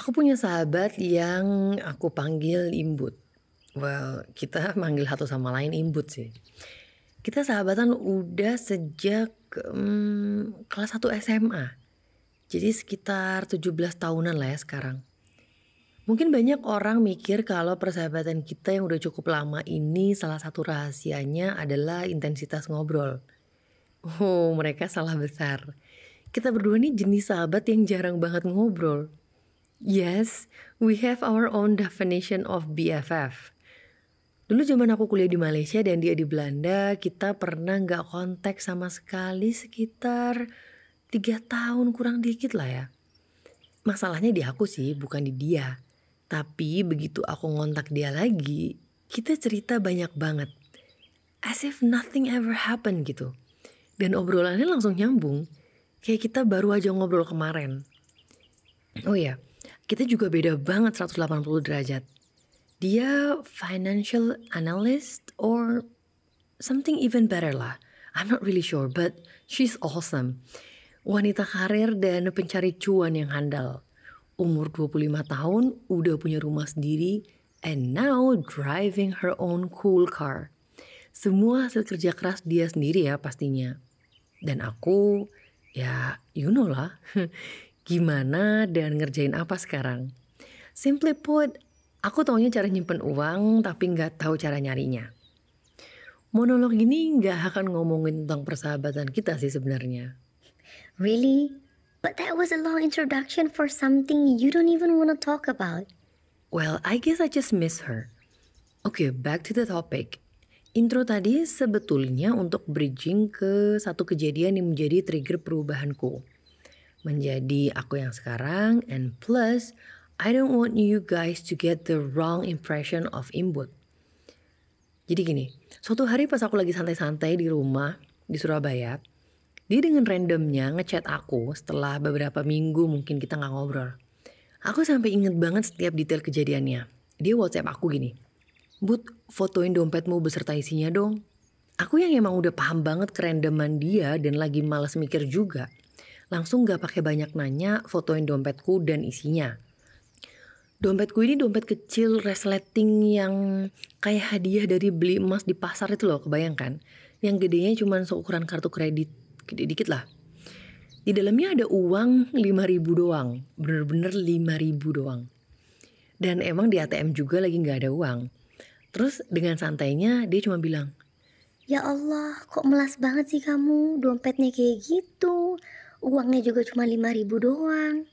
Aku punya sahabat yang aku panggil Imbut. Well, kita manggil satu sama lain Imbut sih. Kita sahabatan udah sejak kelas 1 SMA. Jadi sekitar 17 tahunan lah ya sekarang. Mungkin banyak orang mikir kalau persahabatan kita yang udah cukup lama ini salah satu rahasianya adalah intensitas ngobrol. Oh, mereka salah besar. Kita berdua nih jenis sahabat yang jarang banget ngobrol. Yes, we have our own definition of BFF. Dulu zaman aku kuliah di Malaysia dan dia di Belanda, kita pernah nggak kontak sama sekali sekitar 3 tahun kurang dikit lah ya. Masalahnya di aku sih, bukan di dia. Tapi begitu aku ngontak dia lagi, kita cerita banyak banget. As if nothing ever happened gitu. Dan obrolannya langsung nyambung. Kayak kita baru aja ngobrol kemarin. Oh iya, kita juga beda banget 180 derajat. Dia financial analyst or something even better lah. I'm not really sure, but she's awesome. Wanita karir dan pencari cuan yang handal. Umur 25 tahun, udah punya rumah sendiri, and now driving her own cool car. Semua hasil kerja keras dia sendiri ya pastinya. Dan aku, ya you know lah, gimana dan ngerjain apa sekarang. Simply put, aku taunya cara nyimpen uang, tapi gak tahu cara nyarinya. Monolog ini gak akan ngomongin tentang persahabatan kita sih sebenarnya. Really? But that was a long introduction for something you don't even want to talk about. Well, I guess I just miss her. Okay, back to the topic. Intro tadi sebetulnya untuk bridging ke satu kejadian yang menjadi trigger perubahanku. Menjadi aku yang sekarang, and plus, I don't want you guys to get the wrong impression of Imbut. Jadi gini, suatu hari pas aku lagi santai-santai di rumah di Surabaya, dia dengan randomnya ngechat aku setelah beberapa minggu mungkin kita gak ngobrol. Aku sampai inget banget setiap detail kejadiannya. Dia WhatsApp aku gini, "Bud, fotoin dompetmu beserta isinya dong." Aku yang emang udah paham banget kerandoman dia dan lagi malas mikir juga. Langsung gak pakai banyak nanya, fotoin dompetku dan isinya. Dompetku ini dompet kecil resleting yang kayak hadiah dari beli emas di pasar itu loh, kebayangkan. Yang gedenya cuma seukuran kartu kredit. Dikit lah. Di dalamnya ada uang 5.000 doang. Bener-bener 5.000 doang. Dan emang di ATM juga lagi gak ada uang. Terus dengan santainya dia cuma bilang, "Ya Allah, kok melas banget sih kamu. Dompetnya kayak gitu. Uangnya juga cuma 5.000 doang.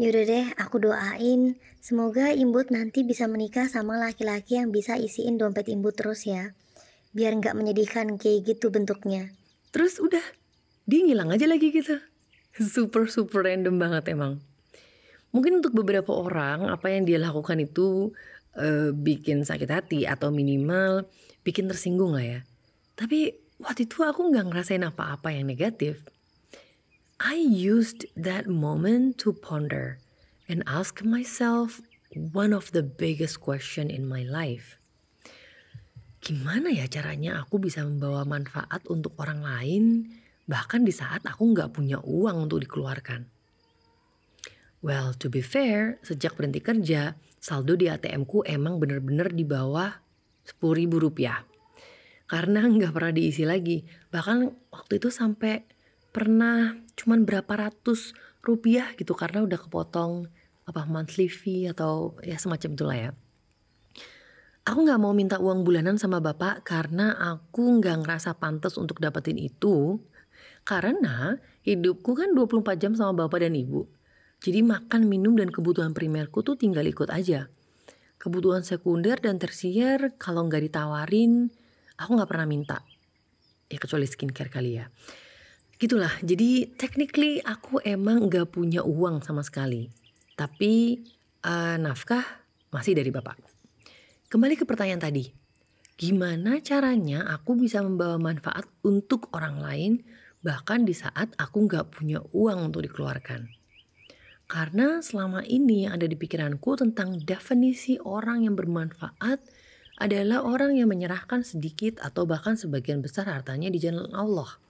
Yaudah deh, aku doain. Semoga Imbut nanti bisa menikah sama laki-laki yang bisa isiin dompet Imbut terus ya. Biar gak menyedihkan kayak gitu bentuknya." Terus udah, dia ngilang aja lagi gitu. Super random banget emang. Mungkin untuk beberapa orang apa yang dia lakukan itu bikin sakit hati atau minimal bikin tersinggung lah ya. Tapi waktu itu aku gak ngerasain apa-apa yang negatif. I used that moment to ponder and ask myself one of the biggest question in my life. Gimana ya caranya aku bisa membawa manfaat untuk orang lain, bahkan di saat aku gak punya uang untuk dikeluarkan. Well, to be fair, sejak berhenti kerja, saldo di ATM ku emang bener-bener di bawah Rp10.000. Karena gak pernah diisi lagi, bahkan waktu itu sampai pernah cuman berapa ratus rupiah gitu karena udah kepotong monthly fee atau ya semacam itulah ya. Aku gak mau minta uang bulanan sama bapak karena aku gak ngerasa pantas untuk dapetin itu. Karena hidupku kan 24 jam sama bapak dan ibu. Jadi makan, minum, dan kebutuhan primerku tuh tinggal ikut aja. Kebutuhan sekunder dan tersier kalau gak ditawarin, aku gak pernah minta. Ya kecuali skincare kali ya. Gitulah, jadi technically aku emang gak punya uang sama sekali. Tapi nafkah masih dari bapak. Kembali ke pertanyaan tadi, gimana caranya aku bisa membawa manfaat untuk orang lain bahkan di saat aku gak punya uang untuk dikeluarkan? Karena selama ini yang ada di pikiranku tentang definisi orang yang bermanfaat adalah orang yang menyerahkan sedikit atau bahkan sebagian besar hartanya di jalan Allah.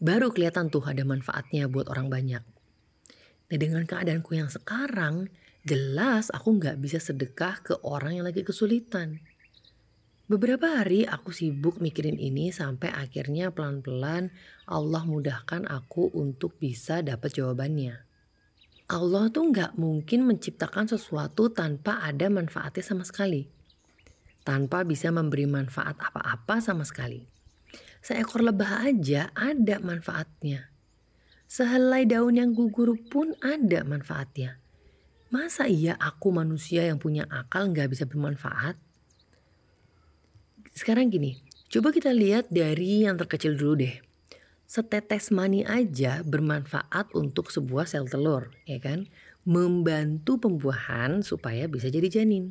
Baru kelihatan tuh ada manfaatnya buat orang banyak. Nah, dengan keadaanku yang sekarang, jelas aku nggak bisa sedekah ke orang yang lagi kesulitan. Beberapa hari aku sibuk mikirin ini sampai akhirnya pelan-pelan Allah mudahkan aku untuk bisa dapat jawabannya. Allah tuh nggak mungkin menciptakan sesuatu tanpa ada manfaatnya sama sekali. Tanpa bisa memberi manfaat apa-apa sama sekali. Seekor lebah aja ada manfaatnya. Sehelai daun yang gugur pun ada manfaatnya. Masa iya aku manusia yang punya akal nggak bisa bermanfaat? Sekarang gini, coba kita lihat dari yang terkecil dulu deh. Setetes mani aja bermanfaat untuk sebuah sel telur, ya kan? Membantu pembuahan supaya bisa jadi janin.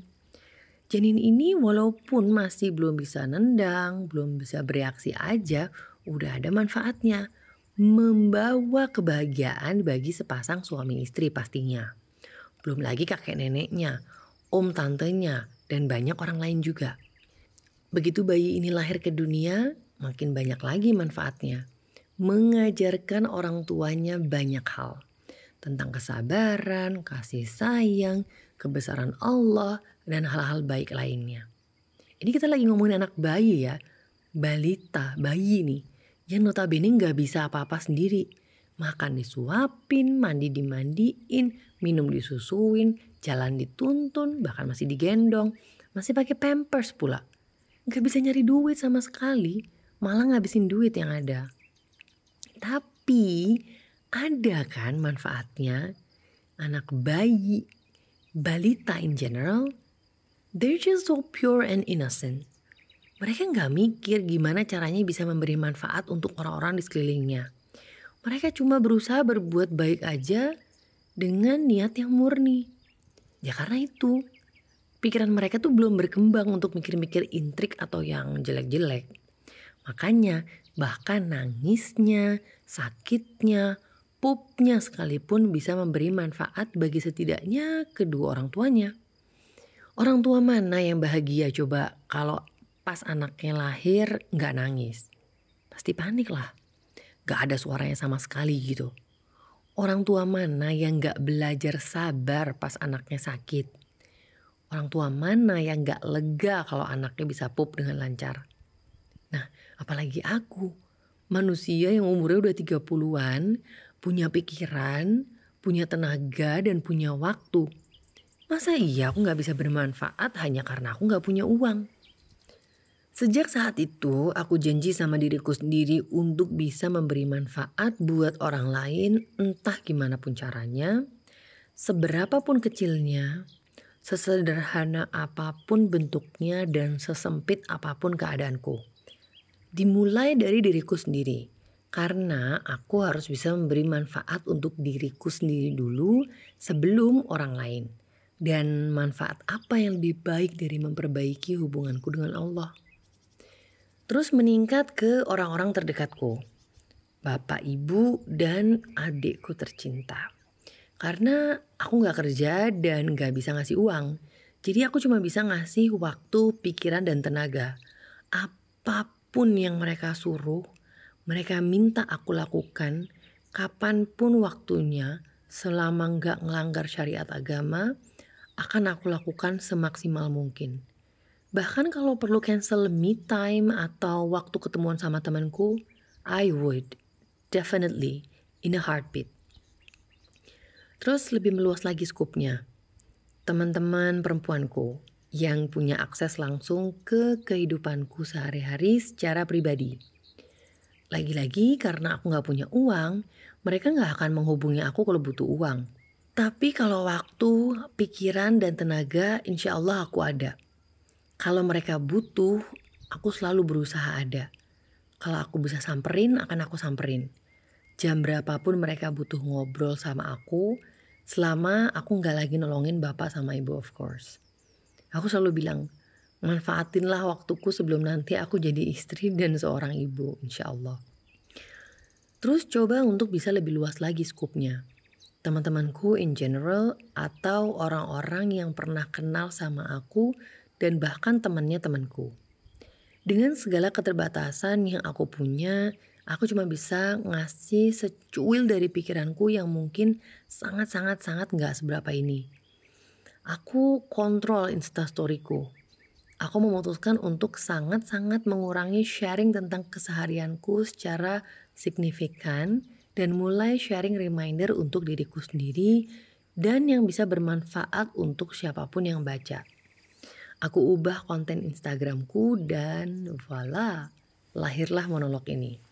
Janin ini walaupun masih belum bisa nendang, belum bisa bereaksi aja, udah ada manfaatnya. Membawa kebahagiaan bagi sepasang suami istri pastinya. Belum lagi kakek neneknya, om tantenya, dan banyak orang lain juga. Begitu bayi ini lahir ke dunia, makin banyak lagi manfaatnya. Mengajarkan orang tuanya banyak hal. Tentang kesabaran, kasih sayang, kebesaran Allah, dan hal-hal baik lainnya. Ini kita lagi ngomongin anak bayi ya, balita, bayi nih, yang notabene gak bisa apa-apa sendiri. Makan disuapin, mandi dimandiin, minum disusuin, jalan dituntun, bahkan masih digendong, masih pakai pampers pula. Gak bisa nyari duit sama sekali, malah ngabisin duit yang ada. Tapi ada kan manfaatnya anak bayi. Balita in general, they're just so pure and innocent. Mereka nggak mikir gimana caranya bisa memberi manfaat untuk orang-orang di sekelilingnya. Mereka cuma berusaha berbuat baik aja dengan niat yang murni. Ya karena itu, pikiran mereka tuh belum berkembang untuk mikir-mikir intrik atau yang jelek-jelek. Makanya bahkan nangisnya, sakitnya, pupnya sekalipun bisa memberi manfaat bagi setidaknya kedua orang tuanya. Orang tua mana yang bahagia coba kalau pas anaknya lahir gak nangis? Pasti panik lah. Gak ada suaranya sama sekali gitu. Orang tua mana yang gak belajar sabar pas anaknya sakit? Orang tua mana yang gak lega kalau anaknya bisa pup dengan lancar? Nah, apalagi aku, manusia yang umurnya udah 30-an, punya pikiran, punya tenaga, dan punya waktu. Masa iya aku gak bisa bermanfaat hanya karena aku gak punya uang? Sejak saat itu, aku janji sama diriku sendiri untuk bisa memberi manfaat buat orang lain entah gimana pun caranya, seberapa pun kecilnya, sesederhana apapun bentuknya, dan sesempit apapun keadaanku. Dimulai dari diriku sendiri. Karena aku harus bisa memberi manfaat untuk diriku sendiri dulu sebelum orang lain. Dan manfaat apa yang lebih baik dari memperbaiki hubunganku dengan Allah. Terus meningkat ke orang-orang terdekatku. Bapak, ibu, dan adikku tercinta. Karena aku gak kerja dan gak bisa ngasih uang. Jadi aku cuma bisa ngasih waktu, pikiran, dan tenaga. Apapun yang mereka suruh. Mereka minta aku lakukan kapanpun waktunya selama nggak ngelanggar syariat agama akan aku lakukan semaksimal mungkin. Bahkan kalau perlu cancel me time atau waktu ketemuan sama temanku, I would definitely in a heartbeat. Terus lebih meluas lagi skupnya. Teman-teman perempuanku yang punya akses langsung ke kehidupanku sehari-hari secara pribadi. Lagi-lagi karena aku gak punya uang, mereka gak akan menghubungi aku kalau butuh uang. Tapi kalau waktu, pikiran, dan tenaga, insya Allah aku ada. Kalau mereka butuh, aku selalu berusaha ada. Kalau aku bisa samperin, akan aku samperin. Jam berapapun mereka butuh ngobrol sama aku, selama aku gak lagi nolongin bapak sama ibu of course. Aku selalu bilang, manfaatinlah waktuku sebelum nanti aku jadi istri dan seorang ibu, insya Allah. Terus coba untuk bisa lebih luas lagi skupnya. Teman-temanku in general atau orang-orang yang pernah kenal sama aku dan bahkan temannya temanku. Dengan segala keterbatasan yang aku punya, Aku cuma bisa ngasih secuil dari pikiranku yang mungkin sangat gak seberapa ini. Aku kontrol instastoryku. Aku memutuskan untuk sangat mengurangi sharing tentang keseharianku secara signifikan dan mulai sharing reminder untuk diriku sendiri dan yang bisa bermanfaat untuk siapapun yang baca. Aku ubah konten Instagramku dan voila, lahirlah monolog ini.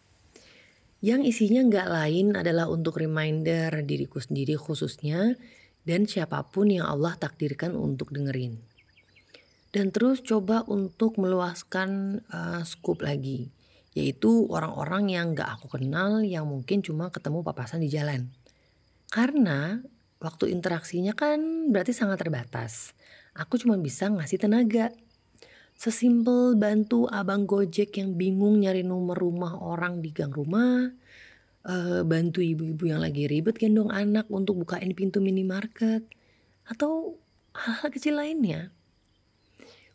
Yang isinya nggak lain adalah untuk reminder diriku sendiri khususnya dan siapapun yang Allah takdirkan untuk dengerin. Dan terus coba untuk meluaskan scoop lagi, yaitu orang-orang yang nggak aku kenal yang mungkin cuma ketemu papasan di jalan. Karena waktu interaksinya kan berarti sangat terbatas. Aku cuma bisa ngasih tenaga. Sesimpel bantu abang Gojek yang bingung nyari nomor rumah orang di gang rumah, bantu ibu-ibu yang lagi ribet gendong anak untuk bukain pintu minimarket, atau hal-hal kecil lainnya.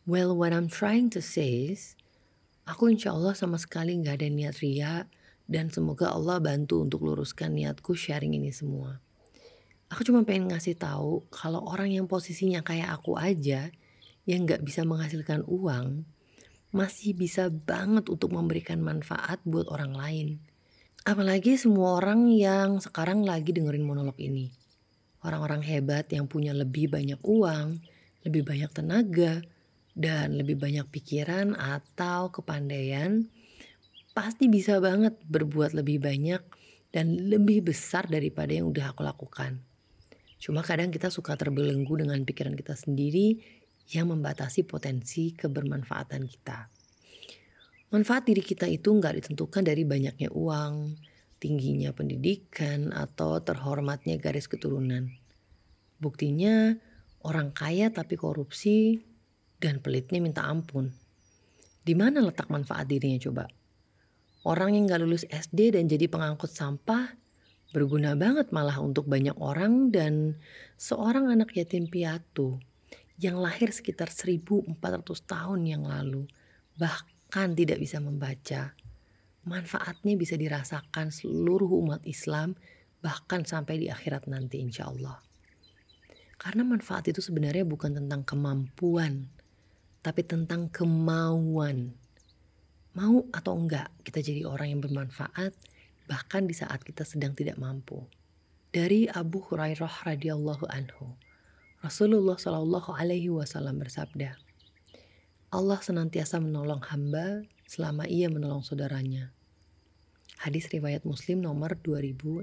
Well, what I'm trying to say is, aku insya Allah sama sekali gak ada niat ria, dan semoga Allah bantu untuk luruskan niatku sharing ini semua. Aku cuma pengen ngasih tahu kalau orang yang posisinya kayak aku aja, yang gak bisa menghasilkan uang, masih bisa banget untuk memberikan manfaat buat orang lain. Apalagi semua orang yang sekarang lagi dengerin monolog ini. Orang-orang hebat yang punya lebih banyak uang, lebih banyak tenaga, dan lebih banyak pikiran atau kepandaian, pasti bisa banget berbuat lebih banyak dan lebih besar daripada yang udah aku lakukan. Cuma kadang kita suka terbelenggu dengan pikiran kita sendiri, yang membatasi potensi kebermanfaatan kita. Manfaat diri kita itu nggak ditentukan dari banyaknya uang, tingginya pendidikan, atau terhormatnya garis keturunan. Buktinya orang kaya tapi korupsi dan pelitnya minta ampun. Di mana letak manfaat dirinya coba? Orang yang nggak lulus SD dan jadi pengangkut sampah berguna banget malah untuk banyak orang dan seorang anak yatim piatu yang lahir sekitar 1.400 tahun yang lalu, bahkan tidak bisa membaca. Manfaatnya bisa dirasakan seluruh umat Islam, bahkan sampai di akhirat nanti insya Allah. Karena manfaat itu sebenarnya bukan tentang kemampuan, tapi tentang kemauan. Mau atau enggak kita jadi orang yang bermanfaat, bahkan di saat kita sedang tidak mampu. Dari Abu Hurairah radhiyallahu anhu, Rasulullah Shallallahu Alaihi Wasallam bersabda, Allah senantiasa menolong hamba selama ia menolong saudaranya. Hadis riwayat Muslim nomor 2699.